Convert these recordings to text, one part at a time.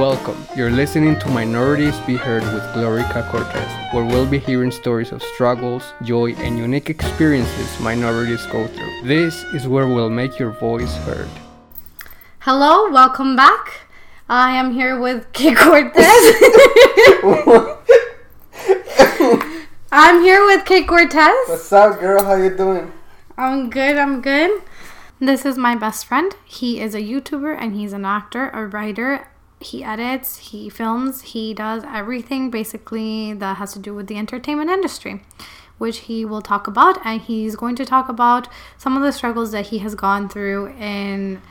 Welcome. You're listening to Minorities Be Heard with Gloria Cortez, where we'll be hearing stories of struggles, joy, and unique experiences minorities go through. This is where we'll make your voice heard. Hello, welcome back. I am here with Kay Cortez. I'm here with Kay Cortez. What's up, girl? How you doing? I'm good. This is my best friend. He is a YouTuber and he's an actor, a writer. He edits, he films, he does everything basically that has to do with the entertainment industry, which he will talk about, and he's going to talk about some of the struggles that he has gone through in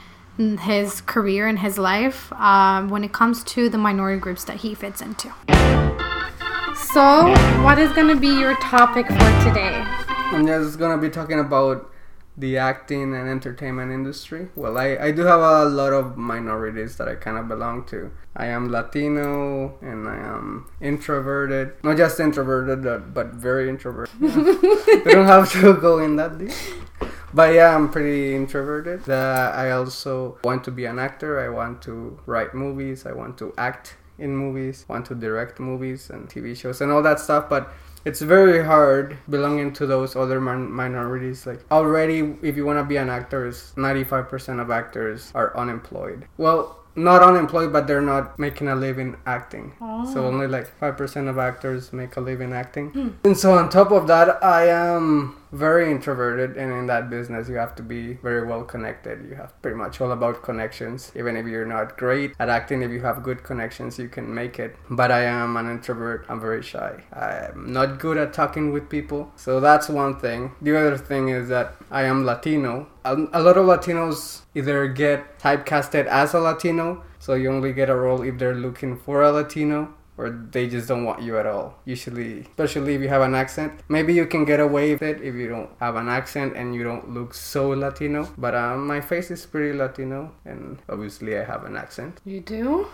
his career and his life when it comes to the minority groups that he fits into. So, what is going to be your topic for today? I'm just going to be talking about the acting and entertainment industry. Well, I do have a lot of minorities that I kind of belong to. I am Latino and I am introverted. Not just introverted, but very introverted. We don't have to go in that deep. But yeah, I'm pretty introverted. I also want to be an actor. I want to write movies. I want to act in movies. I want to direct movies and TV shows and all that stuff. But it's very hard belonging to those other minorities. Like, already, if you want to be an actor, 95% of actors are unemployed. Well, not unemployed, but they're not making a living acting. Oh. So only like 5% of actors make a living acting. And so on top of that, I am very introverted, and in that business you have to be very well connected. You have pretty much all about connections. Even if you're not great at acting, if you have good connections, you can make it. But I am an introvert. I'm very shy. I'm not good at talking with people, so that's one thing. The other thing is that I am Latino. A lot of Latinos either get typecasted as a Latino, so you only get a role if they're looking for a Latino, or they just don't want you at all. Usually, especially if you have an accent. Maybe you can get away with it if you don't have an accent and you don't look so Latino. But my face is pretty Latino, and obviously I have an accent. You do?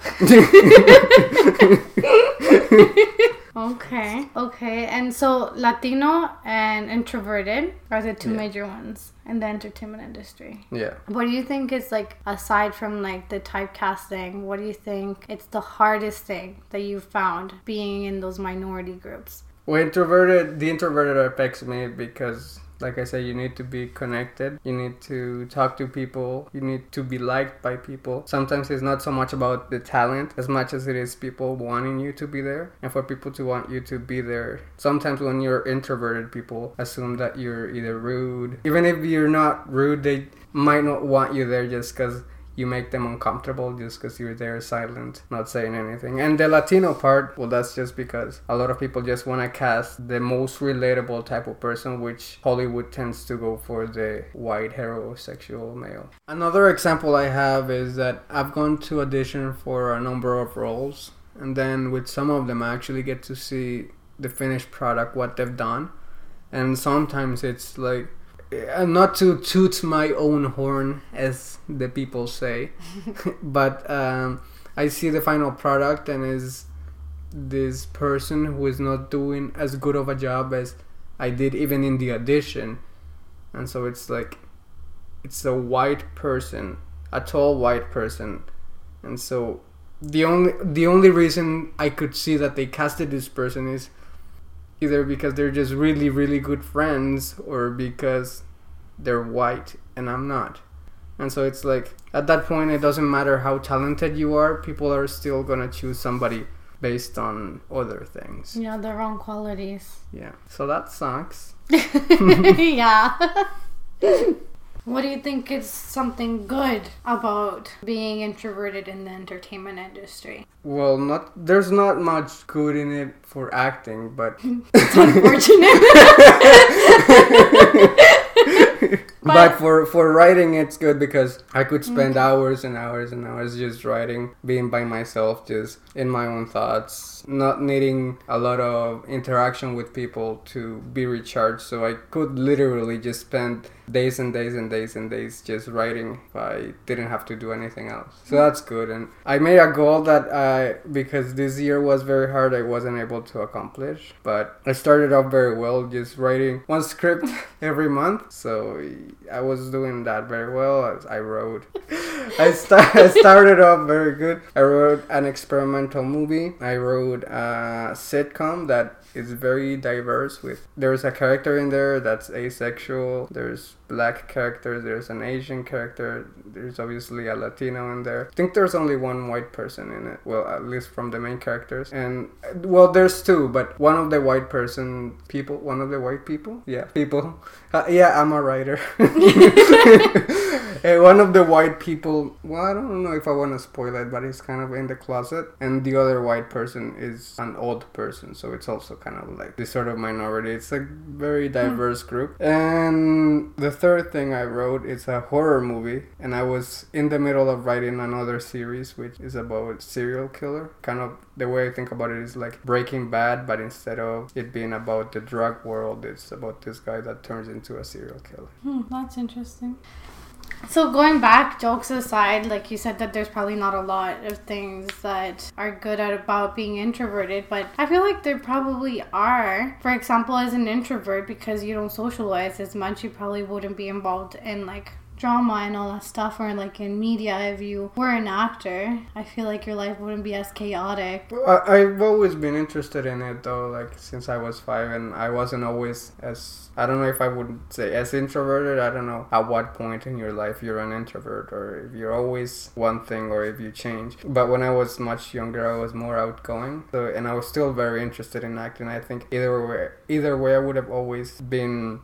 Okay. And so Latino and introverted are the two major ones in the entertainment industry. Yeah. What do you think is, like, aside from, like, the typecasting, what do you think it's the hardest thing that you've found being in those minority groups? Well, the introverted affects me because, like I said, you need to be connected. You need to talk to people. You need to be liked by people. Sometimes it's not so much about the talent as much as it is people wanting you to be there. And for people to want you to be there, sometimes when you're introverted, people assume that you're either rude. Even if you're not rude, they might not want you there just because you make them uncomfortable, just because you're there silent, not saying anything. And the Latino part, well, that's just because a lot of people just want to cast the most relatable type of person, which Hollywood tends to go for the white heterosexual male. Another example I have is that I've gone to audition for a number of roles, and then with some of them I actually get to see the finished product, what they've done. And sometimes it's like, and not to toot my own horn, as the people say, but I see the final product and is this person who is not doing as good of a job as I did even in the audition. And so it's like, it's a white person, a tall white person. And so the only reason I could see that they casted this person is either because they're just really, really good friends, or because they're white and I'm not. And so it's like, at that point, it doesn't matter how talented you are. People are still gonna choose somebody based on other things. Yeah, their own qualities. Yeah. So that sucks. Yeah. What do you think is something good about being introverted in the entertainment industry? Well, there's not much good in it for acting, but it's unfortunate. But for writing, it's good because I could spend hours and hours and hours just writing, being by myself, just in my own thoughts, not needing a lot of interaction with people to be recharged. So I could literally just spend days and days and days and days just writing. I didn't have to do anything else. So that's good. And I made a goal that because this year was very hard, I wasn't able to accomplish. But I started off very well, just writing one script every month. So I was doing that very well. I wrote I started off very good. I wrote an experimental movie. I wrote a sitcom that is very diverse. With there's a character in there that's asexual. There's black characters. There's an Asian character. There's obviously a Latino in there. I think there's only one white person in it. Well, at least from the main characters. And well, there's two, but one of the white people. Yeah, I'm a writer. And one of the white people, well, I don't know if I want to spoil it, but he's kind of in the closet. And the other white person is an old person, so it's also kind of like this sort of minority. It's a very diverse group. And the third thing I wrote is a horror movie, and I was in the middle of writing another series, which is about a serial killer. Kind of the way I think about it is like Breaking Bad, but instead of it being about the drug world, it's about this guy that turns into a serial killer. That's interesting. So going back, jokes aside, like you said that there's probably not a lot of things that are good at about being introverted, but I feel like there probably are. For example, as an introvert, because you don't socialize as much, you probably wouldn't be involved in like drama and all that stuff, or like in media. If you were an actor, I feel like your life wouldn't be as chaotic. I've always been interested in it though, like since I was 5, and I wasn't always as, I don't know if I would say as introverted. I don't know at what point in your life you're an introvert, or if you're always one thing, or if you change. But when I was much younger, I was more outgoing, so, and I was still very interested in acting. I think either way I would have always been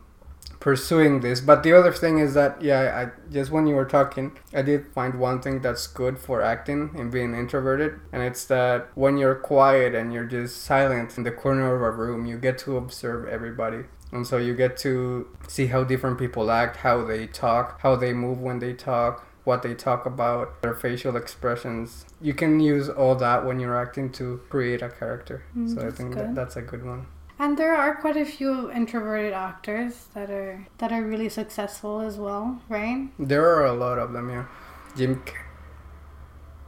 pursuing this. But the other thing is that, yeah, I just, when you were talking, I did find one thing that's good for acting and being introverted, and it's that when you're quiet and you're just silent in the corner of a room, you get to observe everybody. And so you get to see how different people act, how they talk, how they move when they talk, what they talk about, their facial expressions. You can use all that when you're acting to create a character. So I think that's a good one. And there are quite a few introverted actors that are really successful as well, right? There are a lot of them, yeah.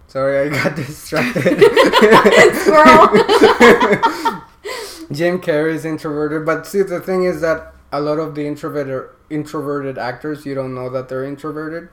Sorry, I got distracted. Jim Carrey is introverted, but see, the thing is that a lot of the introverted actors, you don't know that they're introverted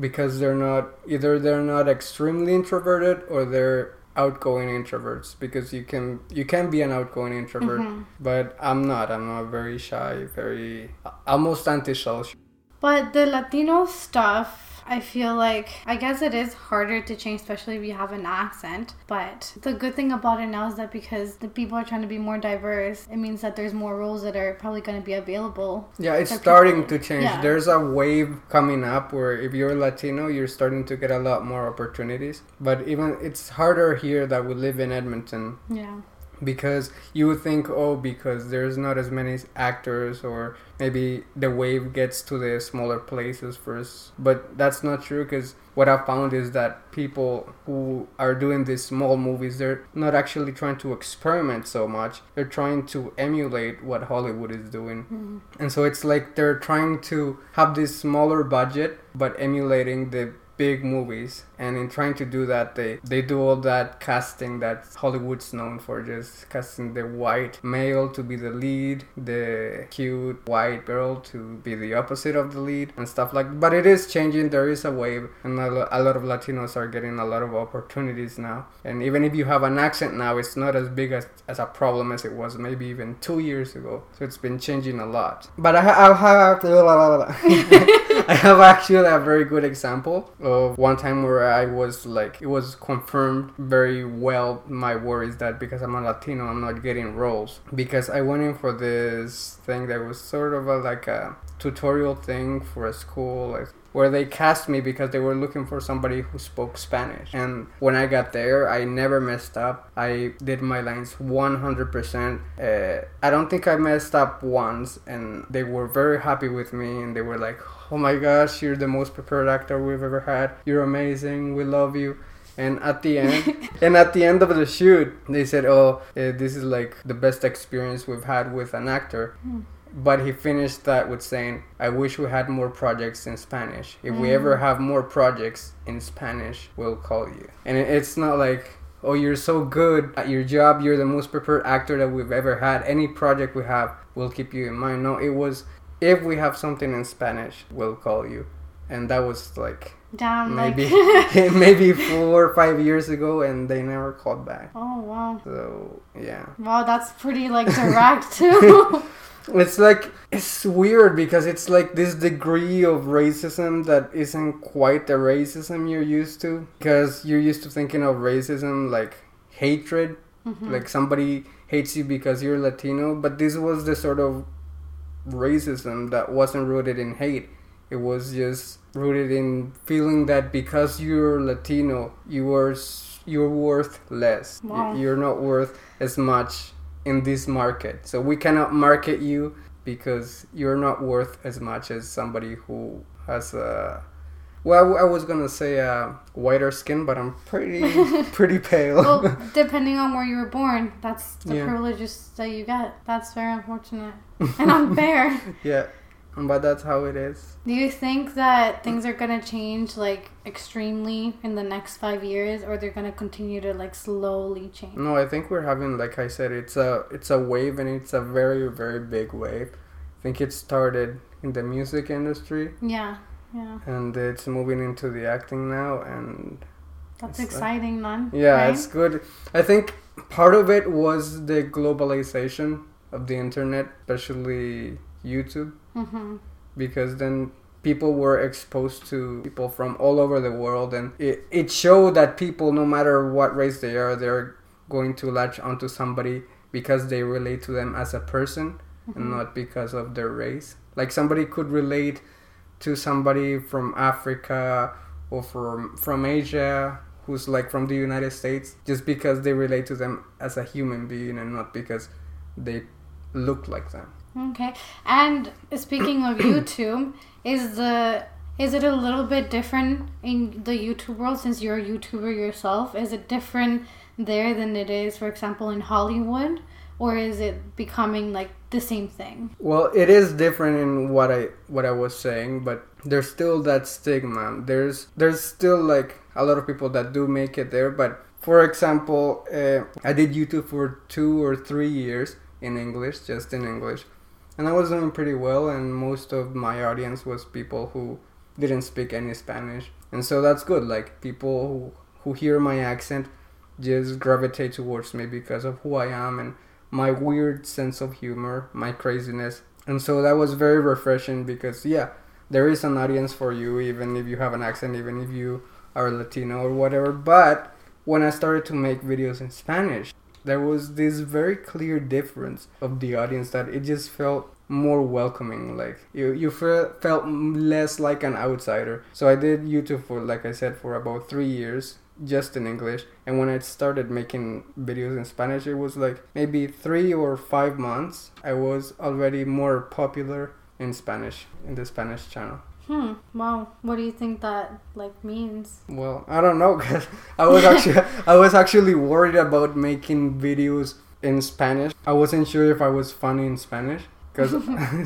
because they're not extremely introverted, or they're outgoing introverts, because you can be an outgoing introvert, but I'm not very shy, very almost antisocial. But the Latino stuff, I feel like, I guess it is harder to change, especially if you have an accent. But the good thing about it now is that because the people are trying to be more diverse, it means that there's more roles that are probably going to be available. Yeah, it's starting to change. Yeah. There's a wave coming up where if you're Latino, you're starting to get a lot more opportunities. But even it's harder here that we live in Edmonton. Yeah. Because you would think, because there's not as many actors, or maybe the wave gets to the smaller places first. But that's not true, because what I found is that people who are doing these small movies, they're not actually trying to experiment so much. They're trying to emulate what Hollywood is doing. And so it's like they're trying to have this smaller budget, but emulating the big movies. And in trying to do that, they do all that casting that Hollywood's known for, just casting the white male to be the lead, the cute white girl to be the opposite of the lead, and stuff like that. But it is changing. There is a wave, and a lot of Latinos are getting a lot of opportunities now. And even if you have an accent now, it's not as big as a problem as it was maybe even 2 years ago. So it's been changing a lot. But I have actually a very good example of one time where I was like, it was confirmed very well my worries that because I'm a Latino, I'm not getting roles, because I went in for this thing that was sort of like a tutorial thing for a school, like, where they cast me because they were looking for somebody who spoke Spanish. And when I got there, I never messed up. I did my lines 100%. I don't think I messed up once, and they were very happy with me, and they were like, oh my gosh, you're the most prepared actor we've ever had. You're amazing. We love you. And at the end of the shoot, they said, this is like the best experience we've had with an actor. But he finished that with saying, I wish we had more projects in Spanish. If we ever have more projects in Spanish, we'll call you. And it's not like, you're so good at your job, you're the most prepared actor that we've ever had. Any project we have, we'll keep you in mind. No, it was, if we have something in Spanish, we'll call you. and that was like damn, maybe like maybe 4 or 5 years ago, and they never called back. Oh wow. So yeah. Wow, that's pretty like direct too. It's like, it's weird because it's like this degree of racism that isn't quite the racism you're used to, because you're used to thinking of racism like hatred, mm-hmm. like somebody hates you because you're Latino, but this was the sort of racism that wasn't rooted in hate. It was just rooted in feeling that because you're Latino, you're worth less. Wow. You're not worth as much in this market, so we cannot market you because you're not worth as much as somebody who has a, well, I was gonna say a whiter skin, but I'm pretty pale. Well, depending on where you were born, that's the privileges that you get. That's very unfortunate and unfair. Yeah, but that's how it is. Do you think that things are gonna change like extremely in the next 5 years, or they're gonna continue to like slowly change? No, I think we're having, like I said, it's a wave, and it's a very, very big wave. I think it started in the music industry. Yeah, yeah. And it's moving into the acting now, and that's exciting, man. Yeah, right? It's good. I think part of it was the globalization of the internet, especially YouTube. Mm-hmm. Because then people were exposed to people from all over the world, and it showed that people, no matter what race they are, they're going to latch onto somebody because they relate to them as a person, mm-hmm. and not because of their race. Like somebody could relate to somebody from Africa or from Asia who's like from the United States just because they relate to them as a human being and not because they look like them. Okay, and speaking of YouTube, is it a little bit different in the YouTube world, since you're a YouTuber yourself? Is it different there than it is, for example, in Hollywood, or is it becoming like the same thing? Well, it is different in what I was saying, but there's still that stigma. There's still like a lot of people that do make it there, but for example, I did YouTube for 2 or 3 years in English, just in English. And I was doing pretty well, and most of my audience was people who didn't speak any Spanish. And so that's good, like people who hear my accent just gravitate towards me because of who I am and my weird sense of humor, my craziness. And so that was very refreshing because, yeah, there is an audience for you even if you have an accent, even if you are Latino or whatever. But when I started to make videos in Spanish, there was this very clear difference of the audience that it just felt more welcoming. Like you felt less like an outsider. So I did YouTube for, like I said, for about 3 years, just in English. And when I started making videos in Spanish, it was like maybe 3 or 5 months. I was already more popular in Spanish, in the Spanish channel. Wow. What do you think that like means? Well, I don't know, cause I was actually worried about making videos in Spanish. I wasn't sure if I was funny in Spanish, cause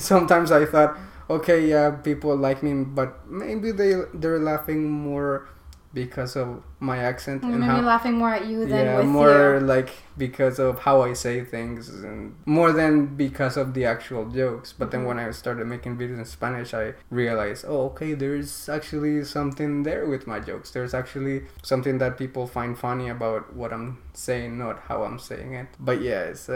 sometimes I thought, okay, yeah, people like me, but maybe they're laughing more because of my accent. And maybe laughing more at you than with you. Yeah, more like because of how I say things, and more than because of the actual jokes. But then when I started making videos in Spanish, I realized, oh, okay, there's actually something there with my jokes. There's actually something that people find funny about what I'm saying, not how I'm saying it. But yeah, it's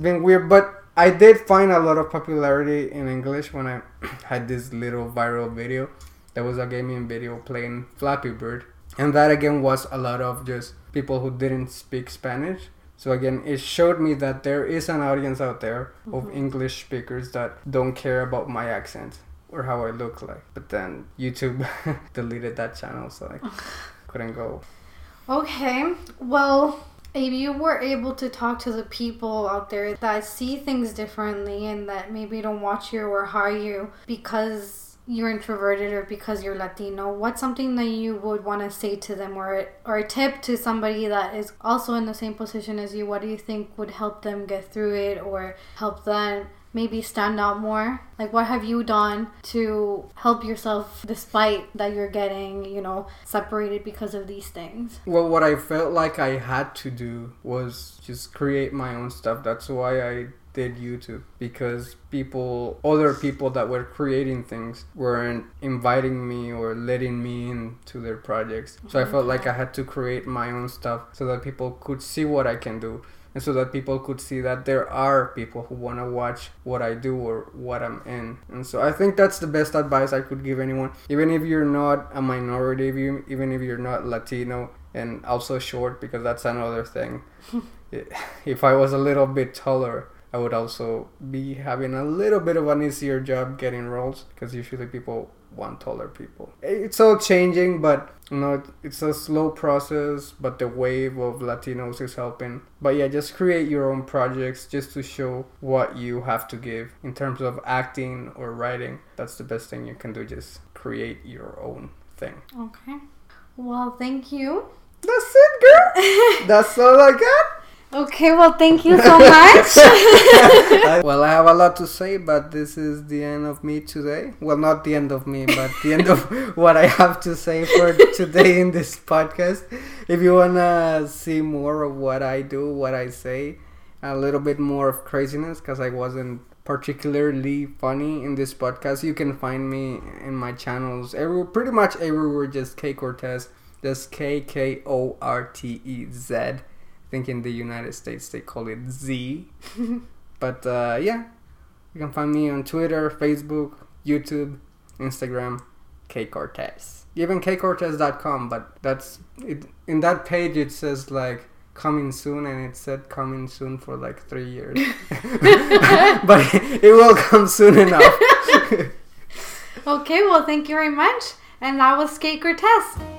been weird. But I did find a lot of popularity in English when I had this little viral video. That was a gaming video playing Flappy Bird. And that again was a lot of just people who didn't speak Spanish. So again, it showed me that there is an audience out there of English speakers that don't care about my accent or how I look like. But then YouTube deleted that channel, so I couldn't go. Okay, well, if you were able to talk to the people out there that see things differently and that maybe don't watch you or hire you because you're introverted or because you're Latino, what's something that you would want to say to them, or a tip to somebody that is also in the same position as you? What do you think would help them get through it or help them maybe stand out more? Like, what have you done to help yourself despite that you're getting, separated because of these things? Well, what I felt like I had to do was just create my own stuff. That's why I did YouTube, because people, other people that were creating things weren't inviting me or letting me into their projects. So I felt like I had to create my own stuff so that people could see what I can do. And so that people could see that there are people who want to watch what I do or what I'm in. And so I think that's the best advice I could give anyone. Even if you're not a minority, even if you're not Latino and also short, because that's another thing. If I was a little bit taller, I would also be having a little bit of an easier job getting roles, because usually people want taller people. It's all changing, but you know, it's a slow process, but the wave of Latinos is helping. But yeah, just create your own projects just to show what you have to give in terms of acting or writing. That's the best thing you can do, just create your own thing. Okay. Well, thank you. That's it, girl. That's all I got. Okay, well, thank you so much. Well, I have a lot to say, but this is the end of me today. Well, not the end of me, but the end of what I have to say for today in this podcast. If you want to see more of what I do, what I say, a little bit more of craziness, because I wasn't particularly funny in this podcast, you can find me in my channels everywhere, pretty much everywhere, just Kay Cortez, just K-K-O-R-T-E-Z. I think in the United States they call it Z. But yeah, you can find me on Twitter, Facebook, YouTube, Instagram, Kay Cortez. Even kcortez.com, but that's it. In that page it says like coming soon, and it said coming soon for like 3 years. But it will come soon enough. Okay, well, thank you very much, and that was Kay Cortez.